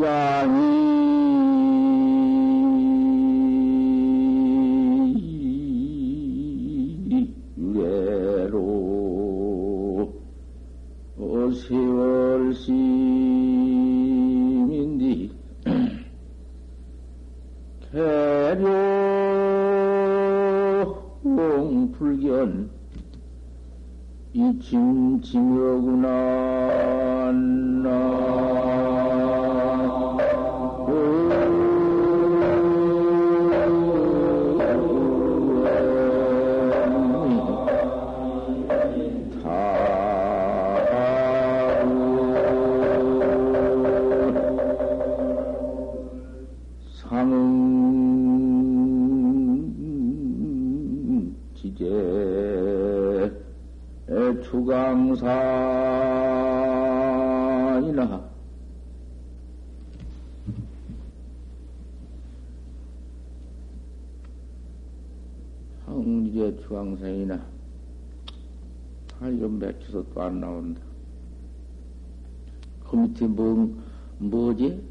양이 이래로 세월 시민디 개룡 불견 이침징여구나 주강산이나 황제 주강산이나 살좀 맥혀서 또 안 나온다. 그 밑에 뭐지?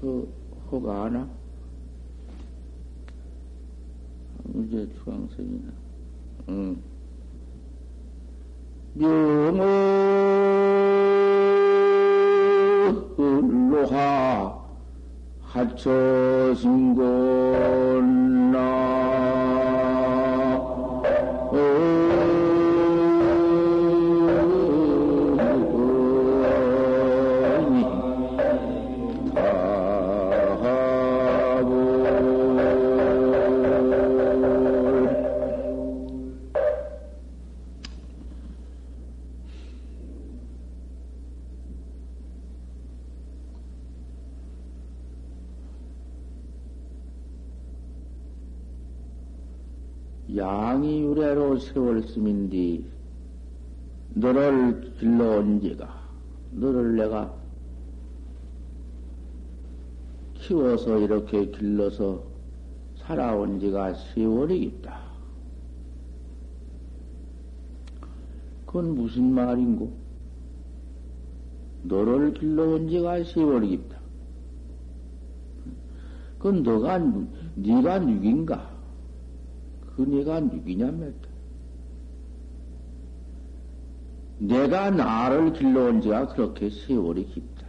그 호가 아나? 황제 주강산이나. 명호 로하 하초승곤나 양이 유래로 세월씀인디 너를 길러온 지가 너를 내가 키워서 이렇게 길러서 살아온 지가 세월이겠다. 그건 무슨 말인고? 너를 길러온 지가 세월이겠다. 그건 네가 누긴가? 그 내가 누구냐며 내가 나를 길러온 지가 그렇게 세월이 깊다.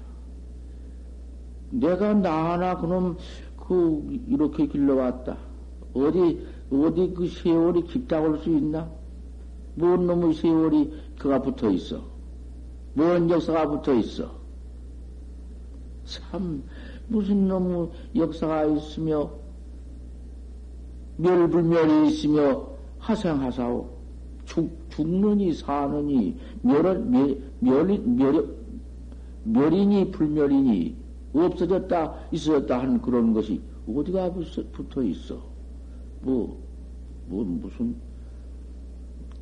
내가 나 하나 그놈 이렇게 길러왔다. 어디 그 세월이 깊다고 할 수 있나? 뭔 놈의 세월이 그가 붙어 있어? 뭔 역사가 붙어 있어? 참 무슨 놈의 역사가 있으며 멸불멸이 있으며 하생하사오 죽느니 사느니 멸이니 불멸이니 없어졌다 있어졌다 한 그런 것이 어디가 붙어 있어? 무슨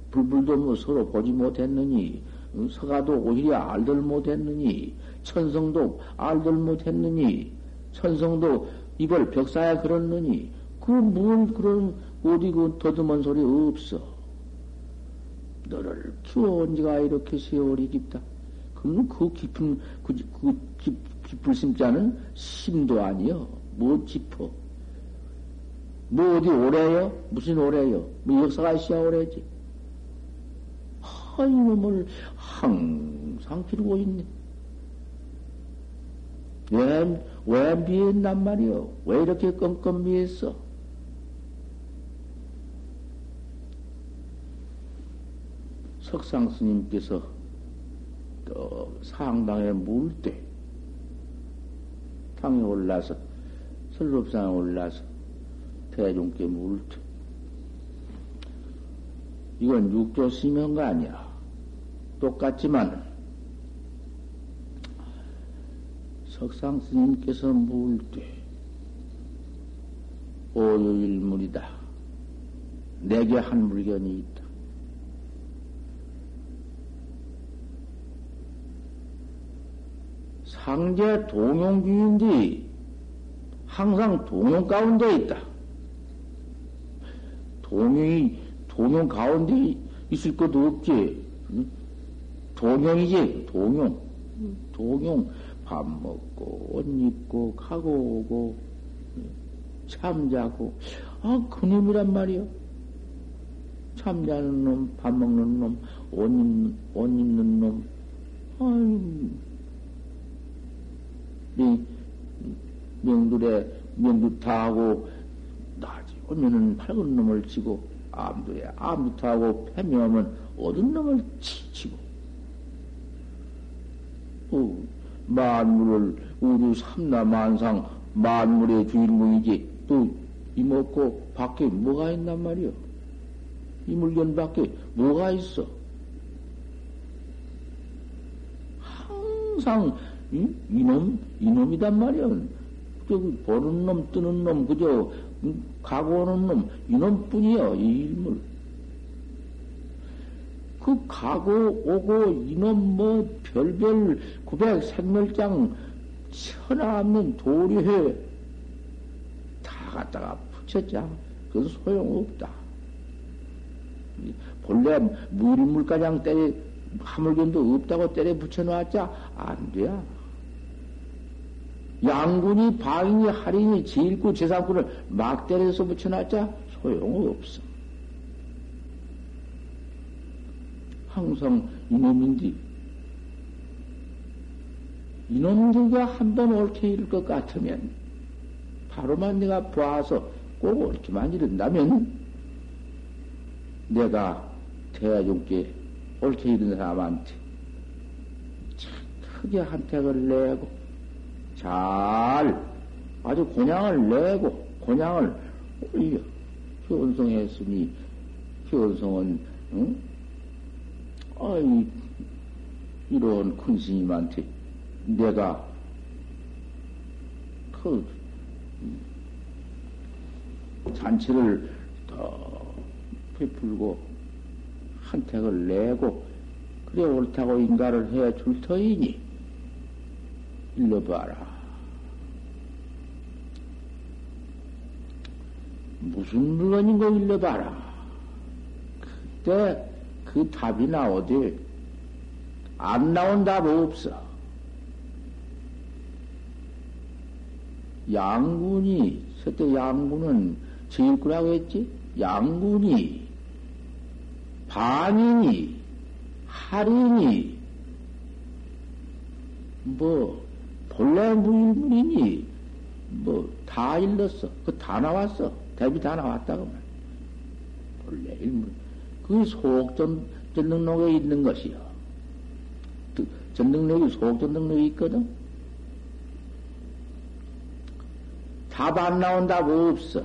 불불도 서로 보지 못했느니 서가도 오히려 알들 못했느니 천성도 알들 못했느니 천성도 입을 벽사에 걸었느니 그뭔 그런 어디고 더듬은 소리 없어. 너를 키워온 지가 이렇게 세월이 깊다. 그건 그 깊은 깊을 심자는 심도 아니여. 뭐 짚어? 뭐 어디 오래요? 무슨 오래요? 뭐 역사가 있어야 오래지. 이놈을 항상 기르고 있네. 왜 미했단 말이여? 왜 이렇게 껌껌 미했어? 석상스님께서 또 상당에 물 때 당에 올라서 설법상에 올라서 대중께 물 때 이건 육조 심형가 아니야. 똑같지만 석상스님께서 물 때 오유일물이다. 내게 한 물견이 있다. 상제 동용 중인데 항상 동용 가운데 있다. 동용이 동용 가운데 있을 것도 없지. 동용이지 동용. 동용 밥 먹고 옷 입고 가고 오고 잠자고 아 그놈이란 말이요. 잠자는 놈, 밥 먹는 놈, 옷 입는 놈, 아유, 명두 다 하고, 낮에 오면은 밝은 놈을 치고, 암두에 암부터 하고, 패매하면 어두운 놈을 치고, 만물을, 우주 삼나 만상, 만물의 주인공이지, 또, 이먹고, 밖에 뭐가 있단 말이요? 이 물건 밖에 뭐가 있어? 항상, 이놈, 이놈이단 말이야. 그 보는 놈, 뜨는 놈, 그저, 가고 오는 놈, 이놈 뿐이야, 이 일물. 그 가고 오고, 이놈 뭐, 별별, 900 생멸장, 천하 없는 도리회, 다 갖다가 붙였자. 그건 소용없다. 본래 물가장 때려 하물건도 없다고 때려 붙여놓았자 안 돼야. 양군이 방인이 할인이 제1구 제3구를 막 때려서 붙여놨자 소용없어. 항상 이놈인데 이놈들과 한번 옳게 이룰 것 같으면 바로만 내가 봐서 꼭 옳게만 이른다면 내가 대중께 옳게 이른 사람한테 참 크게 한택을 내고 잘 아주 곤양을 내고 곤양을 올려 견성했으니 견성은 응? 아이 이런 큰 스님한테 내가 그 잔치를 더 베풀고 한택을 내고 그래 옳다고 인가를 해야 줄 터이니 일러봐라. 무슨 물건인가 일러봐라. 그때 그 답이 나오지 안 나온 답 없어. 양군이 그때 양군은 제일구라고 했지? 양군이 반인이, 할인이, 뭐, 본래 무일문이니, 뭐, 다 일렀어. 그 다 나왔어. 대비 다 나왔다고 말. 본래 일문. 그게 소옥전등록에 있는 것이요. 전등록이 소옥전등록에 있거든? 답 안 나온다고 없어.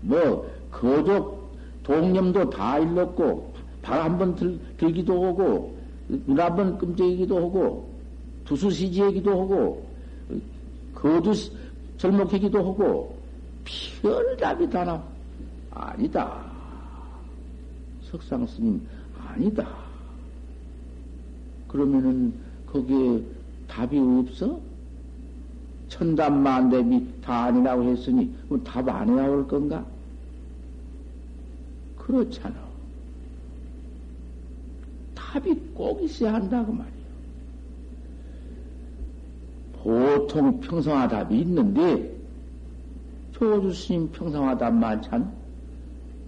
뭐, 거족, 동념도 다 일렀고, 발 한 번 들기도 하고, 눈 한 번 끔찍이기도 하고, 두수시지이기도 하고, 거두 절목이기도 하고, 별답이 다 나와. 아니다. 석상스님, 아니다. 그러면은, 거기에 답이 없어? 천답만답이 다 아니라고 했으니, 그럼 답 안 나올 건가? 그렇잖아. 답이 꼭 있어야 한다고 말이야. 보통 평상화 답이 있는데, 조주 스님 평상화 답 많잖아?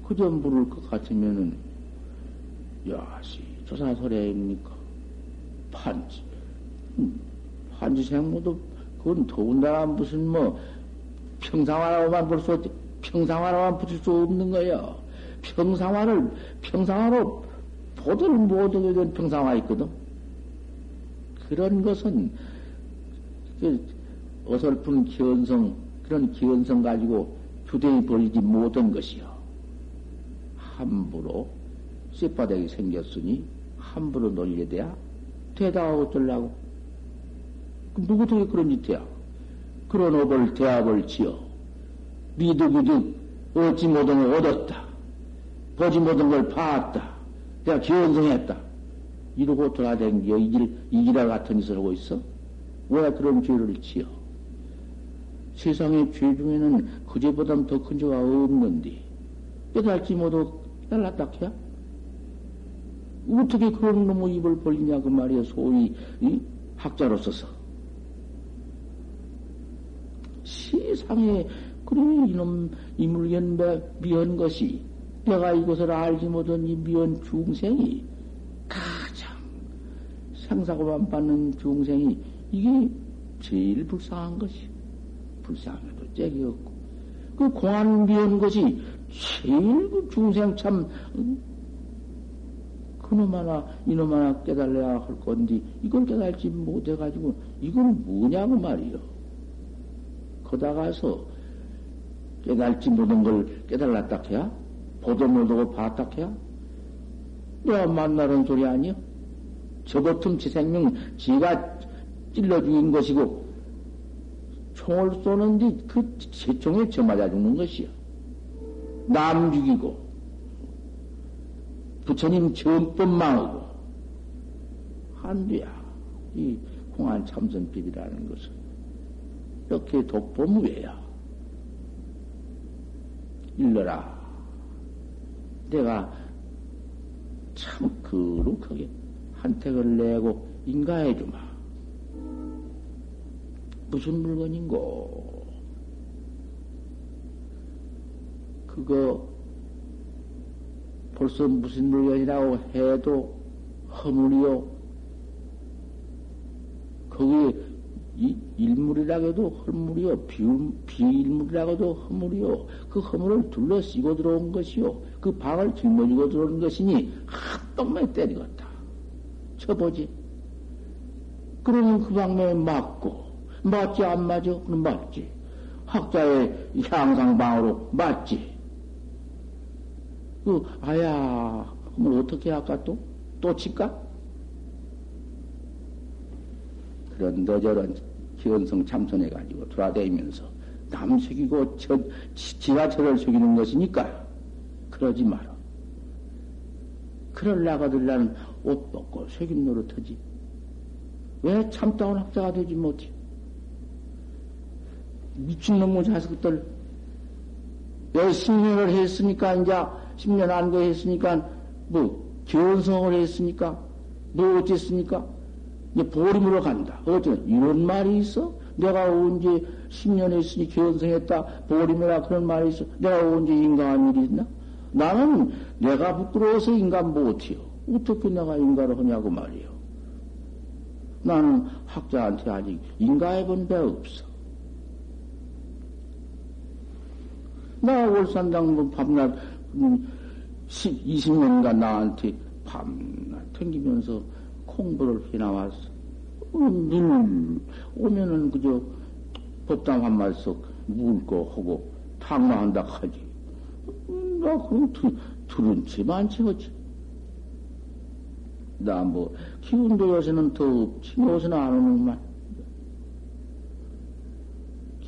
그저 물을 것 같으면은, 야시, 조사설야입니까? 판지. 판지 생모도, 그건 더군다나 무슨 뭐, 평상화라고만 볼 수 없지. 평상화라고만 붙일 수 없는 거야. 평상화를, 평상화로 보들 못하게 된 평상화 있거든. 그런 것은, 어설픈 기원성, 그런 기원성 가지고 주대히 벌이지 못한 것이요. 함부로 쇳바닥이 생겼으니, 함부로 놀려대야 대답하고 어쩌려고. 누구 덕에 그런 짓이야? 그런 업을 대합을 지어. 미득이득 얻지 못한 걸 얻었다. 보지 못한 걸 봤다. 내가 기원성했다. 이러고 돌아다니며 이기라 같은 짓을 하고 있어? 왜 그런 죄를 지어? 세상의 죄 중에는 그제보다 더 큰 죄가 없는데, 깨달지 못하고 깨달았다, 캬? 어떻게 그런 놈의 입을 벌리냐 그 말이야. 소위 학자로서서 세상에 그런 이놈 이물견 미연 것이 내가 이것을 알지 못한 이 미연 중생이 가장 생사고만 받는 중생이 이게 제일 불쌍한 것이 불쌍해도 짝이 없고 그 공안 미연 것이 제일 그 중생 참 그놈 하나 이놈 하나 깨달아야 할 건데 이걸 깨달지 못해가지고 이건 뭐냐고 말이요. 거다가서 깨달지 못한 걸 깨달았다 해야? 보도 못하고 봤다 해야? 내가 만나는 소리 아니여? 저 같은 지 생명 지가 찔러 죽인 것이고 총을 쏘는데 그 제 총에 저 맞아 죽는 것이야. 남 죽이고 부처님 전법 망하고 한두야. 이 공안 참선법이라는 것은 이렇게 독보무예야. 일러라. 내가 참 거룩하게 한택을 내고 인가해주마. 무슨 물건인고? 그거 벌써 무슨 물건이라고 해도 허물이요. 거기에 일물이라고 해도 허물이요. 비일물이라고 해도 허물이요. 그 허물을 둘러쓰고 들어온 것이요. 그 방을 짊어지고 들어온 것이니 한동만 때리겠다. 쳐보지. 그러면 그 방면에 맞고. 맞지 안 맞아? 그럼 맞지. 학자의 향상방으로 맞지. 그, 아야, 그럼 어떻게 할까 또? 또 칠까? 그런데 저런 기원성 참선해가지고 돌아다니면서 남 속이고 지하철을 속이는 것이니까 그러지 마라. 그럴라가 들라는 옷 벗고 속인 노릇하지. 왜 참다운 학자가 되지 못해? 미친놈의 자식들 열 10년을 했으니까 이제 10년 안거 했으니까, 뭐, 견성을 했으니까, 뭐, 어쨌습니까? 이제 보림으로 간다. 어쨌든, 이런 말이 있어? 내가 언제 10년 했으니 견성했다, 보림이라 그런 말이 있어? 내가 언제 인간한 일이 있나? 나는 내가 부끄러워서 인간 못해요. 어떻게 내가 인간을 하냐고 말이에요. 나는 학자한테 아직 인가해본 배 없어. 나 월산당 밤낮, 20년간 나한테 밤낮 튕기면서 공부를 해나왔어. 늘 오면은 그저 법당 한 말씩 물고 하고 탕마한다 하지. 나 그런 들은 채 많지 어째. 나 뭐 기운도 요새는 더 없지. 요새는 안 오는구만.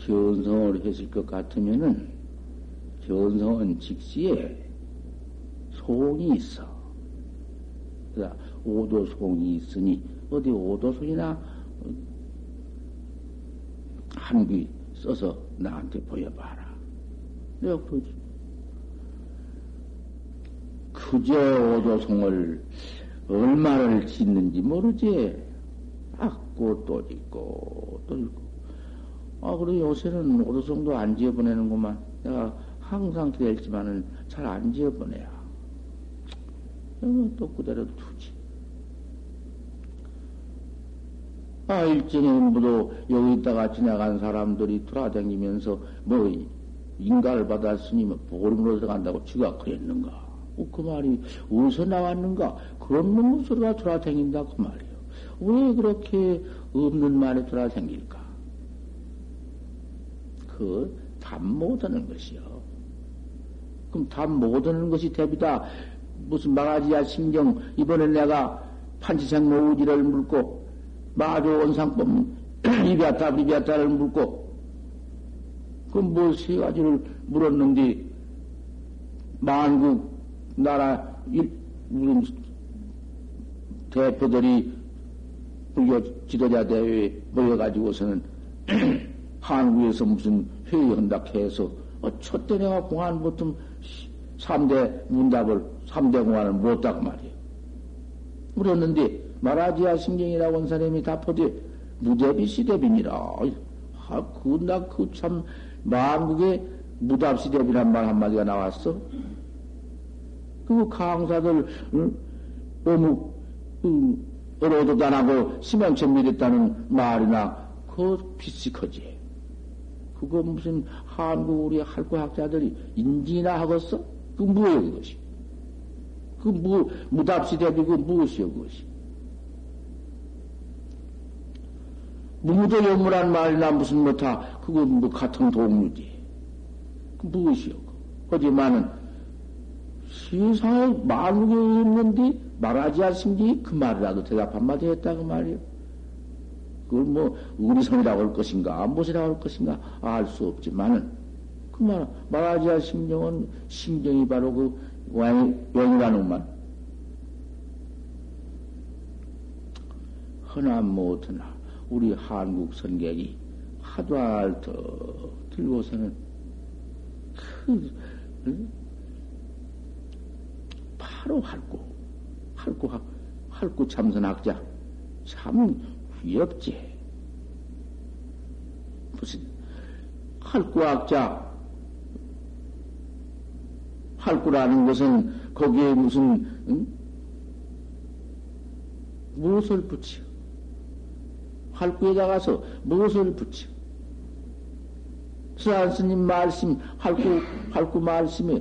견성을 했을 것 같으면은 견성은 직시에 소원이 있어. 그러니까 오도 소원이 있으니 어디 오도 소원이나 한 귀 써서 나한테 보여봐라. 내가 그러지. 그저 오도 소원을 얼마를 짓는지 모르지. 악고 또 짓고 또 짓고. 아 그래 요새는 오도 소원도 안 지어보내는구만. 내가 항상 기다렸지만은 잘 안 지어보내야. 또 그대로 두지. 아, 일전에 모두 여기 있다가 지나간 사람들이 돌아다니면서 뭐, 인가를 받았으니 뭐, 보림으로 들어간다고 지가 그랬는가. 그 말이 어디서 나왔는가. 그런 놈의 소리가 돌아다닌다. 그 말이요. 왜 그렇게 없는 말이 돌아다닐까. 그, 답 못하는 것이요. 그럼 답 못하는 것이 대비다. 무슨 마가지야 신경 이번에 내가 판치생 모우지를 물고 마조 원상법 이비아타 비비아타를 물고 그럼 뭐 세 가지를 물었는데 만국 나라 무슨 대표들이 불교 지도자 대회에 모여가지고서는 한국에서 무슨 회의한다 해서 첫때 내가 공안 보통 3대 문답을 3대 공안을 못했단 말이에요. 물었는데 마라지아 승경이라고 온 사람이 답하되 무대비 시대비니라. 아, 그 참 만국에 무답시대비란 말 한마디가 나왔어. 그 강사들 어묵 어로도 안 하고 심연천 밀었다는 말이나 그 비스커지. 그거 무슨 한국 우리 할구학자들이 인지나 하겠어? 그 뭐예요 그것이? 그 무답시대비 그 무엇이요 그것이? 무도 연무란 말이나 무슨 뭐다 그거 뭐 같은 동류지. 그 무엇이요? 하지만은 세상에 만국에 있는데 말하지 않습니? 그 말이라도 대답 한마디 했다 그 말이요. 그걸 뭐 의리성이라고 할 것인가 안보시라고 할 것인가 알 수 없지만은 그 말 말하지 않심령은 심정이 바로 그 왕이라는 말. 허나 못하나 우리 한국 선객이 하도 알터 들고서는 그 바로 할구 참선학자 참 귀엽지. 무슨 할구학자 할구라는 것은 거기에 무슨 무엇을 붙여 할구에다 가서 무엇을 붙여 석상스님 말씀 할구 말씀에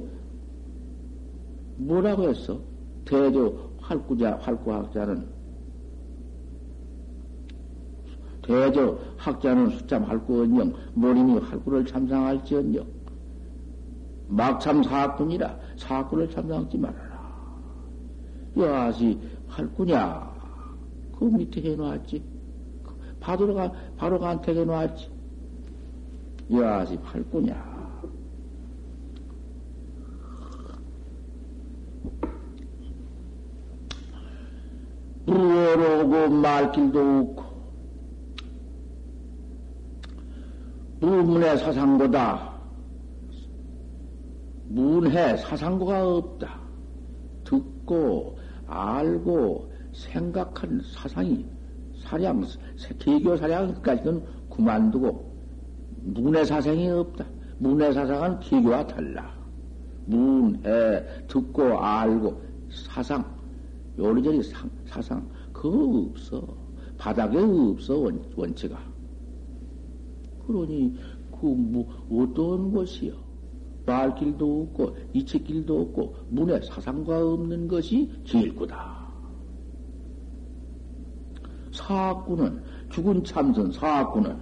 뭐라고 했어? 대조 할구학자는 대조 학자는 수참 할구언영 모림이 할구를 참상할지언영 막참 사학군이라 사학군을 참상하지 말아라. 여하시 할구냐 그 밑에 해놓았지. 바로 간택 해놓았지. 여하시 할구냐 부어로고 말길도 없고 무문의 사상고다. 문해 사상고가 없다. 듣고 알고 생각한 사상이 사량 개교 사량까지는 그만두고 문해 사상이 없다. 문해 사상은 개교와 달라. 문해 듣고 알고 사상 요리저리 사상 그거 없어. 바닥에 없어 원체가. 그러니 어떤 것이요? 말길도 없고 이치길도 없고 문에 사상과 없는 것이 제일구다. 사학구는 죽은 참선 사학구는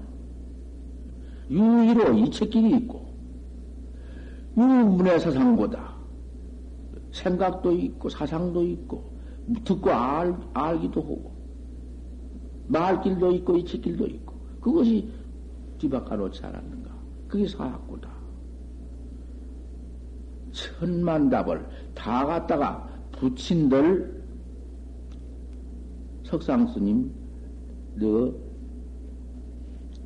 유의로 이치길이 있고 유문에 사상고다. 생각도 있고 사상도 있고 듣고 알기도 하고 말길도 있고 이치길도 있고 그것이 뒤바깥 놓지 않았는가. 그게 사학구다. 천만 답을 다 갖다가 붙인들 석상스님 너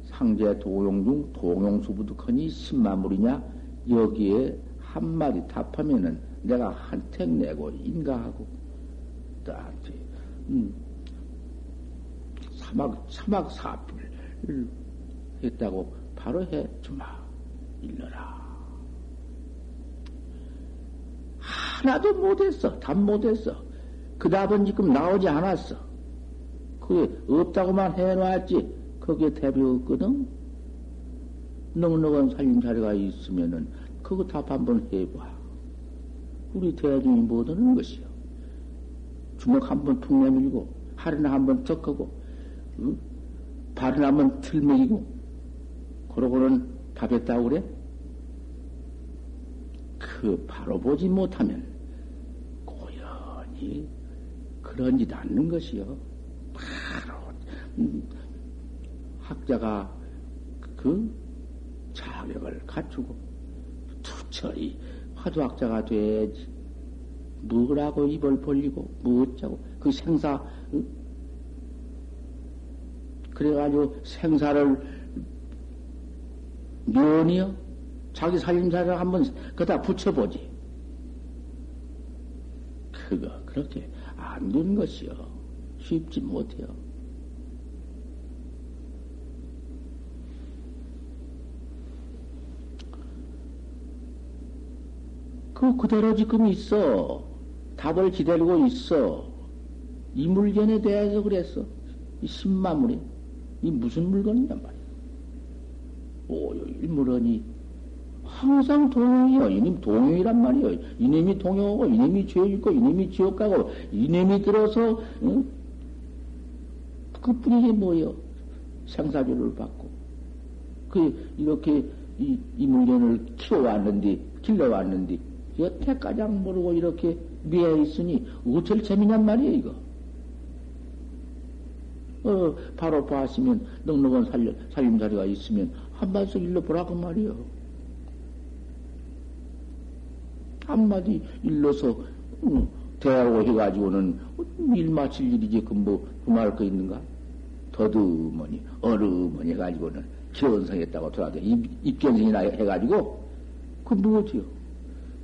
상제 동용중 동용수부득허니 10만불이냐 여기에 한마디 답하면은 내가 한택 내고 인가하고 나한테 사막 사필을 했다고 바로 해주마. 일러라. 하나도 못했어. 답 못했어. 그 답은 지금 나오지 않았어. 그게 없다고만 해놨지 거기에 답이 없거든. 넉넉한 살림살이가 있으면은 그거 답 한번 해봐. 우리 대중이 못하는 것이요. 주먹 한번 툭 내밀고 하루나 한번 턱 하고 발은 한번 틀먹이고 그러고는 답했다고 그래? 그 바로 보지 못하면 고연히 그런 짓 않는 것이요. 바로 학자가 그 자격을 갖추고 투철히 화두학자가 돼야지. 뭐라고 입을 벌리고 뭐자고 그 생사 그래가지고 생사를 면이요 자기 살림살이를 한번 그다 붙여보지. 그거 그렇게 안 둔 것이요. 쉽지 못해요. 그거 그대로 지금 있어. 답을 기다리고 있어. 이 물건에 대해서 그랬어. 이 신마물이. 이 무슨 물건이냐 말이야. 오요일물언이 항상 동요이요. 이놈 동요이란 말이요. 이놈이 동요고 이놈이 죄짓고 이놈이 지옥 가고 이놈이 들어서 응? 그뿐이게 뭐예요. 생사주를 받고 그 이렇게 이 물건을 키워왔는데 길러왔는데 여태까지 안 모르고 이렇게 미에 있으니 어쩔 재미냔 말이에요. 이거 바로 봤으면 넉넉한 살림살이가 있으면 한마디씩 일러 보라고 말이요. 한마디 일러서 대하고 해가지고는 일 마칠 일이지 금뭐 구할 거 있는가? 더듬으니 어름으니 해가지고는 기원성했다고 돌아도 입견성이나 해가지고 그 뭐지요?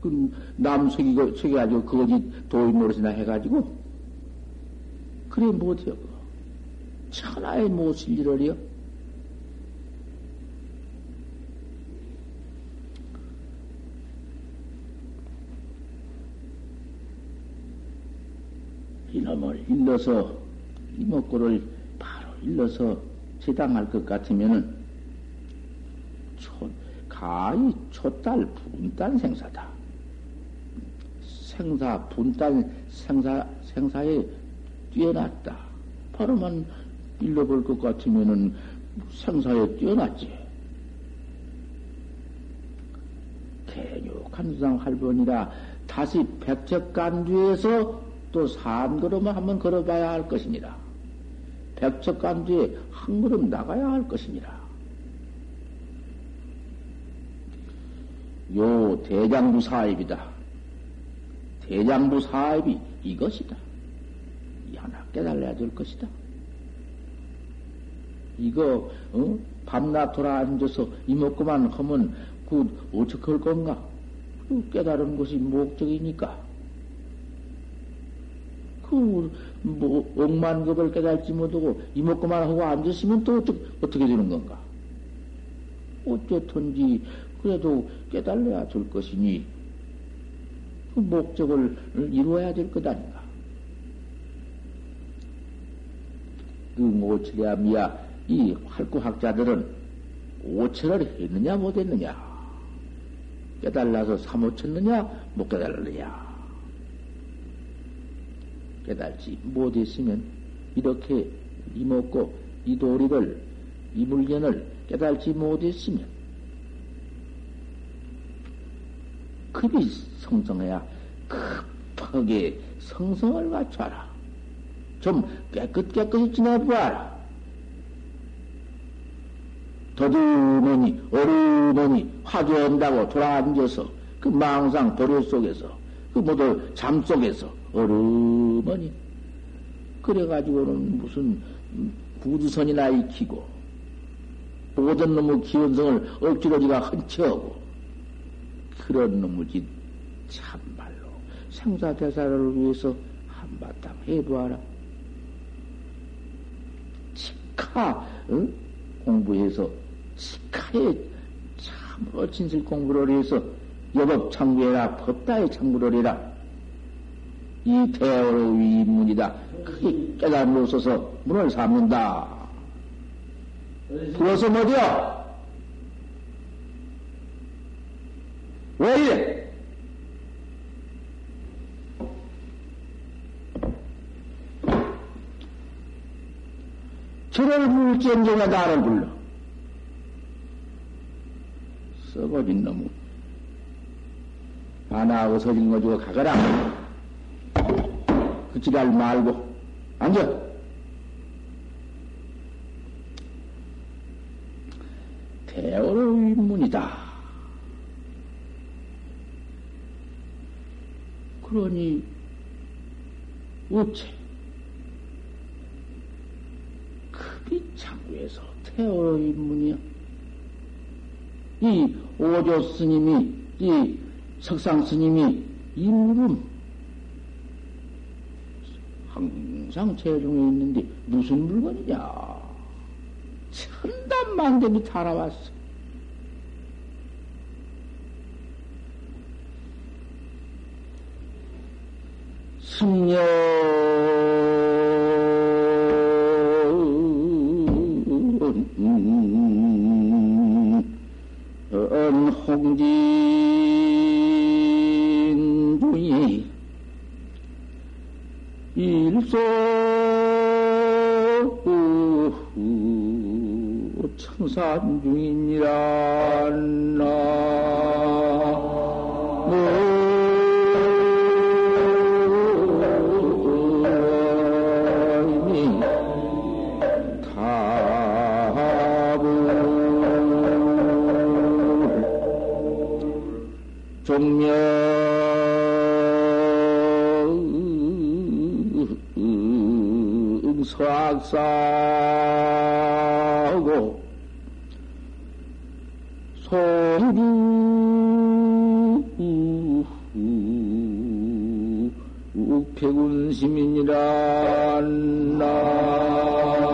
그 남 속이고 속여가지고 그거지 도인 노릇이나 해가지고 그래 뭐지요? 천하의 무엇일 일을요? 이놈을 일러서 이목구를 바로 일러서 제당할 것 같으면은 가히 촛달 분단 생사다. 생사 분단 생사에 뛰어났다. 바로만 일러볼 것 같으면은 생사에 뛰어났지. 개욕한 수상 할번이라 다시 백척간주에서 또 3걸음을 한번 걸어봐야 할 것이니라. 백척간주에 한 걸음 나가야 할 것이니라. 요 대장부 사입이다. 대장부 사입이 이것이다. 이 하나 깨달아야 될 것이다. 이거 밤낮 돌아앉아서 이먹고만 하면 그 어떻게 할 건가? 깨달은 것이 목적이니까. 그 뭐 억만급을 깨달지 못하고 이먹고만 하고 앉으시면 또 어떻게 되는 건가? 어쨌든지 그래도 깨달아야 될 것이니 그 목적을 이루어야 될 것 아닌가? 그 모치랴 미야 이 활구학자들은 오천을 했느냐 못했느냐 깨달아서 삼오쳤느냐 못 깨달았느냐 깨달지 못했으면 이렇게 이먹고 이 도리를 이 물견을 깨달지 못했으면 급이 성성해야 급하게 성성을 갖춰라. 좀 깨끗이 지내보아라. 더듬으니 어르머니 화두한다고 돌아앉아서 그 망상 도료 속에서 그 모두 잠 속에서 어르머니 그래가지고는 무슨 구두선이나 익히고 모든 놈의 기운성을 억지로 지가 헌치하고 그런 놈의 짓 참말로 생사대사를 위해서 한바탕 해보아라. 치카 응? 공부해서 치카에 참으로 진실 공부를 해서 여법 창구해라 법다의 창구를 해라. 이 대어로 위문이다. 크게 깨달음으로써서 문을 삼는다. 그것은 어디야? 왜 이래? 저를 불지언정에 나를 불러. 썩어진 놈. 아나 어서진 거 주고 가거라. 그 지랄 말고 앉아. 대어의 입문이다. 그러니 우체 급이 창구에서 태어의 문이야. 이 오조 스님이 이 석상 스님이 이 물음 항상 세중에 있는데 무슨 물건이냐? 천단만대미 달아왔어. 승려 홍진 분이 일소 청산 중이니라. 나 종묘 서악사고 소주 우패군 시민이란 나